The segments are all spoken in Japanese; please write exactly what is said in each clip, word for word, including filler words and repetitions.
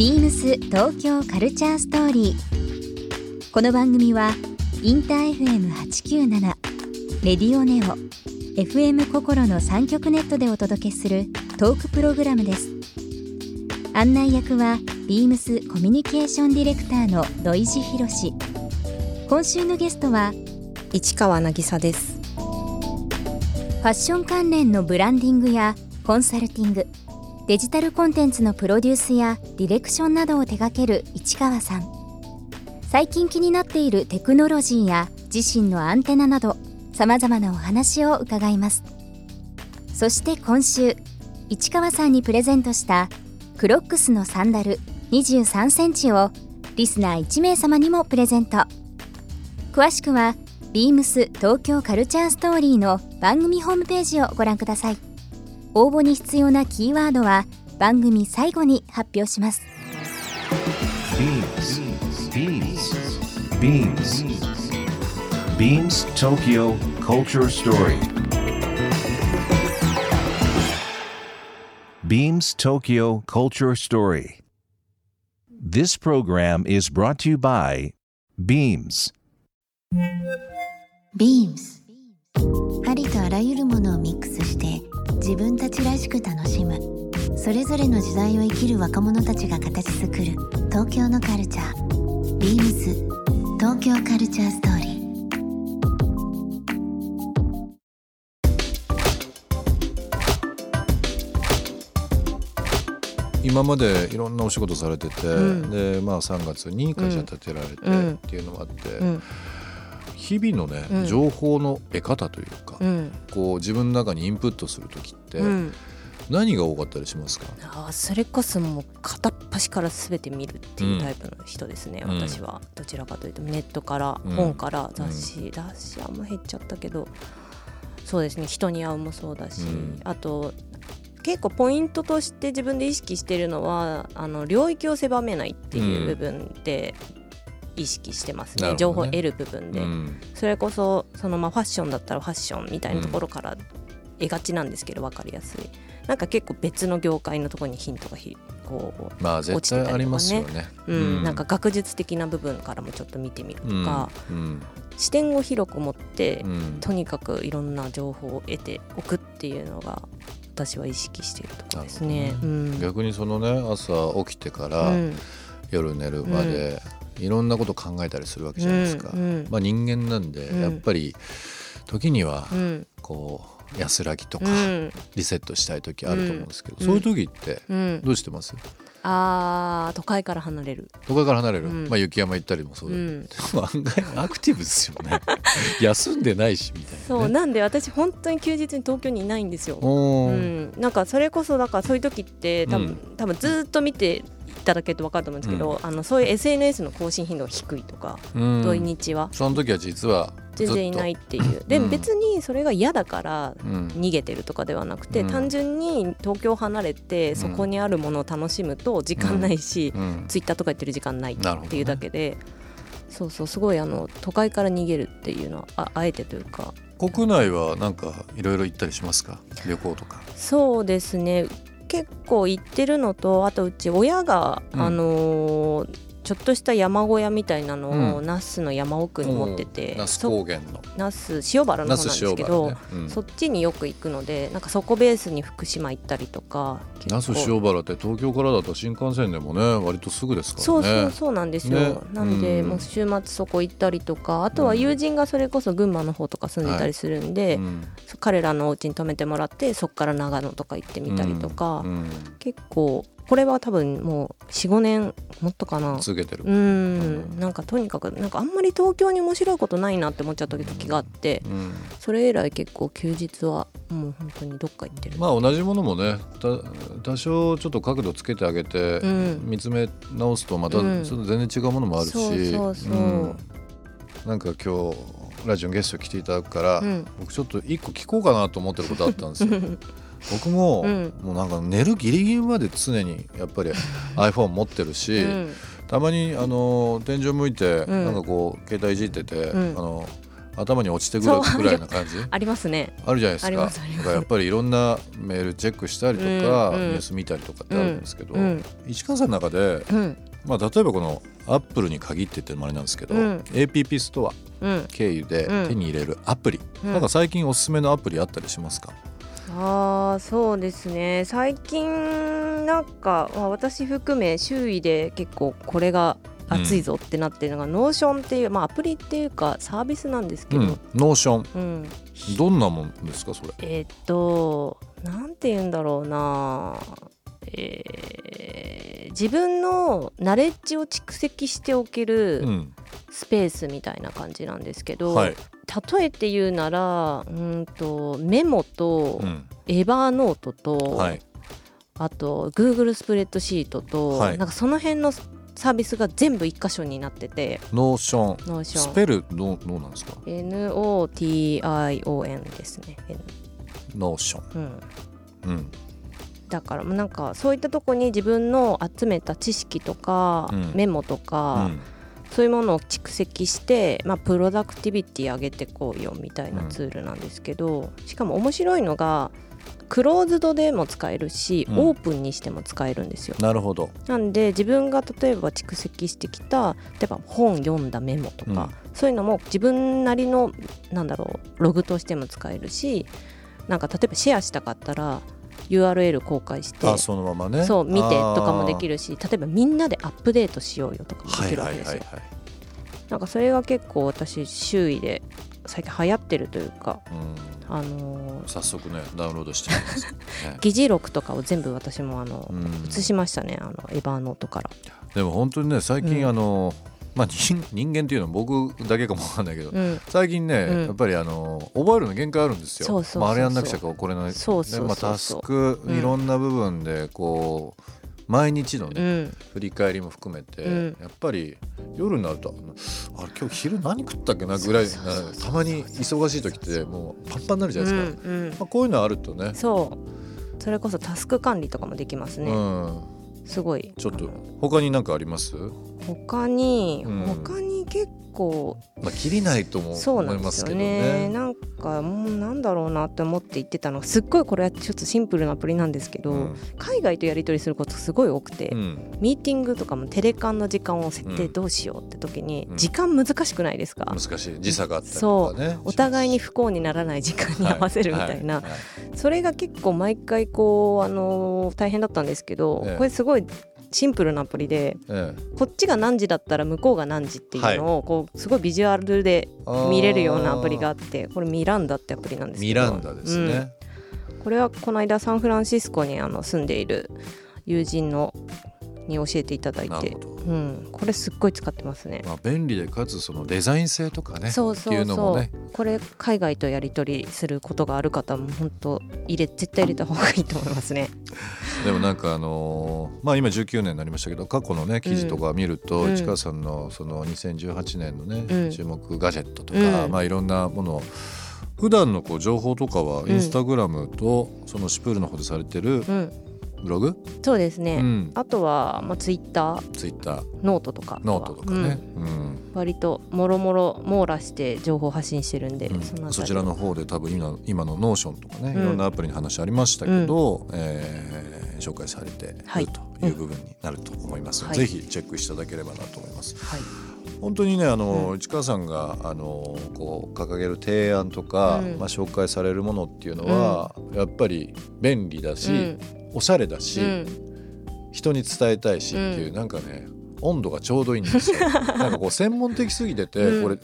ビームス 東京カルチャーストーリー。この番組はインター エフエムはちきゅうなな、レディオネオ、エフエム 心の三極ネットでお届けするトークプログラムです。案内役は ビームス コミュニケーションディレクターの土井博志。今週のゲストは市川渚です。ファッション関連のブランディングやコンサルティング、デジタルコンテンツのプロデュースやディレクションなどを手掛ける市川さん。最近気になっているテクノロジーや自身のアンテナなど、さまざまなお話を伺います。そして今週、市川さんにプレゼントしたクロックスのサンダルにじゅうさんセンチをリスナーいちめいさまにもプレゼント。詳しくは ビームス 東京カルチャーストーリーの番組ホームページをご覧ください。応募に必要なキーワードは番組最後に発表します。 ビームス ビームス ビームス ビームス Tokyo Culture Story。 ビームス Tokyo Culture Story。 This program is brought to you by ビームス。 ビームス、 ありとあらゆるものをミックスして自分たちらしく楽しむ、それぞれの時代を生きる若者たちが形作る東京のカルチャー。 ビームス 東京カルチャーストーリー。今までいろんなお仕事されてて、うん、で、まあ、さんがつに会社立てられてっていうのがあって、うんうん、日々のね、うん、情報の得方というか、うん、こう自分の中にインプットするときって、うん、何が多かったりしますか？あ、それこそもう片っ端から全て見るっていうタイプの人ですね、うん、私はどちらかというとネットから、うん、本から雑誌、うん、雑誌あんま減っちゃったけど、そうですね、人に会うもそうだし、うん、あと結構ポイントとして自分で意識してるのは、あの領域を狭めないっていう部分で、うん、意識してます ね, ね情報を得る部分で、うん、それこそ、そのまあファッションだったらファッションみたいなところから得がちなんですけど、分かりやすい、なんか結構別の業界のところにヒントがひこう、まあ、落ちてたりとかね、ありますよね、うんうん、なんか学術的な部分からもちょっと見てみるとか、うんうん、視点を広く持って、うん、とにかくいろんな情報を得ておくっていうのが私は意識しているところですね、うん、逆にそのね、朝起きてから、うん、夜寝るまで、うん、いろんなこと考えたりするわけじゃないですか、うんうん、まあ、人間なんで、うん、やっぱり時にはこう安らぎとかリセットしたい時あると思うんですけど、うん、そういう時ってどうしてます？あ、都会から離れる都会から離れる、うん、まあ、雪山行ったりもそうだけど、うん、でも案外アクティブですよね休んでないしみたいな、ね、そうなんで私本当に休日に東京にいないんですよ、うん、なんかそれこそだからそういう時って多分、うん、多分ずっと見ていただけると分かると思うんですけど、うん、あのそういう エスエヌエス の更新頻度が低いとか、うん、土日はその時は実はずっと全然いないっていうで、別にそれが嫌だから逃げてるとかではなくて、うん、単純に東京を離れてそこにあるものを楽しむと時間ないし、うんうん、ツイッターとかやってる時間ないっていうだけで、うん、そうそう、すごいあの都会から逃げるっていうのは あ, あえてというか。国内はなんかいろいろ行ったりしますか？旅行とか。そうですね、結構行ってるのと、あとうち親が、うん、あのー、ちょっとした山小屋みたいなのを那須の山奥に持ってて、那須高原の那須塩原の方なんですけど、ね、うん、そっちによく行くので、なんかそこベースに福島行ったりとか。那須塩原って東京からだと新幹線でもね割とすぐですからね。そうそうそうなんですよ、ね、なんで、うん、もう週末そこ行ったりとか、あとは友人がそれこそ群馬の方とか住んでたりするんで、はい、うん、彼らのお家に泊めてもらって、そっから長野とか行ってみたりとか、うんうん、結構これは多分もう よんごねんもっとかな続けてる、うん、なんかとにかくなんかあんまり東京に面白いことないなって思っちゃった時があって、うんうん、それ以来結構休日はもう本当にどっか行ってる。まあ同じものもね、多少ちょっと角度つけてあげて、うん、見つめ直すとまたちょっと全然違うものもあるし、うん、そうそうそう、うん、なんか今日ラジオにゲスト来ていただくから、うん、僕ちょっと一個聞こうかなと思ってることあったんですよ僕も、うん、もうなんか寝るギリギリまで常にやっぱり iPhone 持ってるし、うん、たまにあの天井向いてなんかこう携帯いじってて、うん、あの頭に落ちてくるぐらいな感じありますね。あるじゃないですか。すすだからやっぱりいろんなメールチェックしたりとか、うんうん、ニュース見たりとかってあるんですけど、うんうん、市川さんの中で、うんまあ、例えばこのアップルに限ってってのもあれなんですけど、うん、エーピーピー ストア経由で手に入れるアプリ、うんうん、なんか最近おすすめのアプリあったりしますか？あそうですね、最近なんか私含め周囲で結構これが熱いぞってなってるのが、うん、Notion っていう、まあ、アプリっていうかサービスなんですけど、うん、Notion、うん、どんなもんですかそれ？えー、っとなんて言うんだろうな、えー、自分のナレッジを蓄積しておけるスペースみたいな感じなんですけど、うんはい、例えて言うならうんとメモとエバーノートと、うんはい、あと Google スプレッドシートと、はい、なんかその辺のサービスが全部一箇所になってて、ノーション、スペルどうなんですか？ ノーション ですね。ノーション、うんうん、だからなんかそういったとこに自分の集めた知識とか、うん、メモとか、うん、そういうものを蓄積して、まあ、プロダクティビティ上げてこうよみたいなツールなんですけど、うん、しかも面白いのがクローズドでも使えるし、うん、オープンにしても使えるんですよ。なるほど。なんで自分が例えば蓄積してきた例えば本読んだメモとか、うん、そういうのも自分なりのなんだろうログとしても使えるし、なんか例えばシェアしたかったら ユーアールエル 公開して、あ、そのままね、そう見てとかもできるし、例えばみんなでアップデートしようよとかもできるわけですよ、はいはいはいはい、なんかそれが結構私周囲で最近流行ってるというか、うんあのー、早速ねダウンロードしてます、ね、議事録とかを全部私もあの移しましたね、あのエバーノートから。でも本当にね最近、うんあのまあ、人, 人間っていうのは僕だけかもわかんないけど、うん、最近ね、うん、やっぱりあの覚えるの限界あるんですよ。そうそうそうそう、まあ、あれやんなくちゃかこれの、ねまあ、タスク、うん、いろんな部分でこう毎日のね、うん、振り返りも含めて、うん、やっぱり夜になるとあれ今日昼何食ったっけなぐらいたまに忙しい時ってもうパンパンになるじゃないですか、うんうんまあ、こういうのあるとね、そうそれこそタスク管理とかもできますね、うん、すごい。ちょっと他に何かあります？他に、うん、他に結構、まあ、切りないとも思いますけどね。なんかもうなんだろうなって思って言ってたのがすっごいこれはちょっとシンプルなアプリなんですけど、うん、海外とやり取りすることすごい多くて、うん、ミーティングとかもテレカンの時間を設定どうしようって時に、うん、時間難しくないですか、うん、難しい時差があったりとかね、そうお互いに不幸にならない時間に合わせるみたいな、はいはいはい、それが結構毎回こう、あのー、大変だったんですけど、ええ、これすごいシンプルなアプリで、ええ、こっちが何時だったら向こうが何時っていうのをこうすごいビジュアルで見れるようなアプリがあって、これミランダってアプリなんですけど、ミランダですね、うん、これはこの間サンフランシスコにあの住んでいる友人のに教えていただいて、うん、これすっごい使ってますね、まあ、便利でかつそのデザイン性とかね、そうそうそうっていうのもね、これ海外とやり取りすることがある方も本当入れ絶対入れた方がいいと思いますね。でもなんかあのーまあ、今じゅうきゅうねんになりましたけど過去のね記事とか見ると、うん、市川さんのそのにせんじゅうはちねんのね、うん、注目ガジェットとか、うんまあ、いろんなものを普段のこう情報とかはインスタグラムとそのシュプールの方でされてる、うんうんブログ？そうですね、うん、あとは、まあ、ツイッター、ツイッター、ノートとかノートとかね、うんうん、割ともろもろ網羅して情報発信してるんで、うん、そのあたりそちらの方で多分今、今のノーションとかね、うん、いろんなアプリの話ありましたけど、うんえー、紹介されているという部分になると思います、はい、ぜひチェックしていただければなと思います、はい、本当にねあの、うん、市川さんがあのこう掲げる提案とか、うんまあ、紹介されるものっていうのは、うん、やっぱり便利だし、うんおしゃれだし、うん、人に伝えたいしっていう、うん、なんかね温度がちょうどいいんですよ。なんかこう専門的すぎてて、うん、これ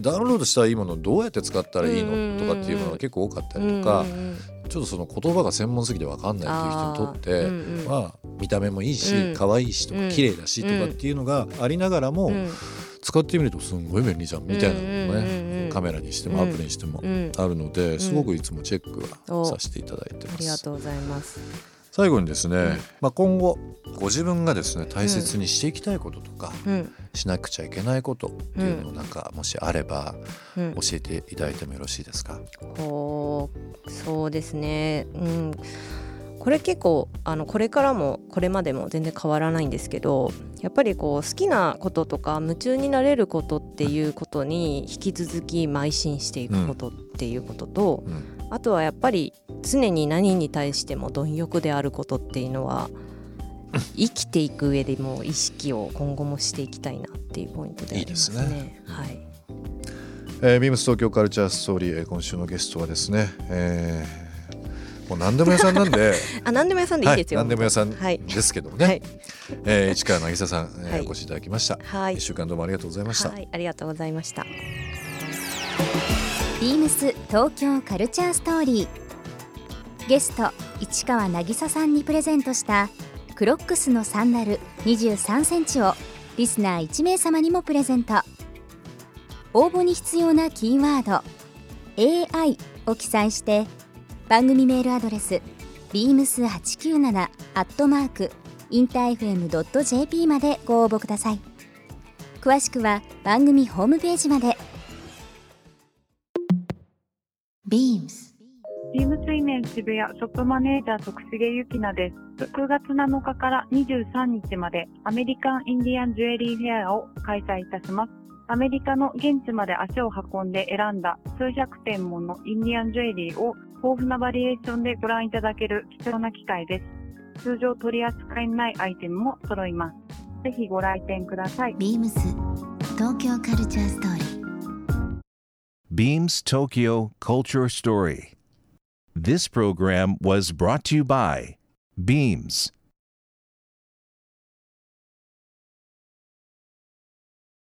ダウンロードしたいいものをどうやって使ったらいいのとかっていうものが結構多かったりとか、うん、ちょっとその言葉が専門すぎて分かんないっていう人にとって、うんまあ、見た目もいいし可愛いしとか綺麗だしとかっていうのがありながらも、うん、使ってみるとすんごい便利じゃんみたいなのもね、うんカメラにしてもアプリにしてもあるので、うん、すごくいつもチェックはさせていただいてます。ありがとうございます。最後にですね、うんまあ、今後ご自分がですね大切にしていきたいこととか、うん、しなくちゃいけないことっていうのをなんかもしあれば教えていただいてもよろしいですか？うんうん、おそうですね、うんこれ結構あのこれからもこれまでも全然変わらないんですけど、やっぱりこう好きなこととか夢中になれることっていうことに引き続き邁進していくことっていうことと、うんうん、あとはやっぱり常に何に対しても貪欲であることっていうのは生きていく上でも意識を今後もしていきたいなっていうポイントでありますね。いいですね、はい。えー、ビームス東京カルチャーストーリー、今週のゲストはですね、えー、もう何でも屋さんなんであ、何でも屋さんでいいですよ、はい、何でも屋さんですけどもね、はい、えー、市川渚さん、えーはい、お越しいただきました、はい、いっしゅうかんどうもありがとうございました。はい、ありがとうございました。ビームス東京カルチャーストーリー、ゲスト市川渚さんにプレゼントしたクロックスのサンダルにじゅうさんセンチをリスナーいちめい様にもプレゼント。応募に必要なキーワード エーアイ を記載して番組メールアドレス ビームスはちきゅうなな アットマーク インターエフエム ドット ジェーピー までご応募ください。詳しくは番組ホームページまで。 ビームス ビームス イメン渋谷ショップマネージャー徳重ゆきなです。ろくがつなのかからにじゅうさんにちまでアメリカンインディアンジュエリーフェアを開催いたします。アメリカの現地まで足を運んで選んだ数百点ものインディアンジュエリーを豊富なバリエーションでご覧いただける貴重な機会です。通常取り扱いないアイテムも揃います。ぜひご来店ください。 ビームス 東京カルチャーストーリー。 ビームス Tokyo Culture Story. This program was brought to you by ビームス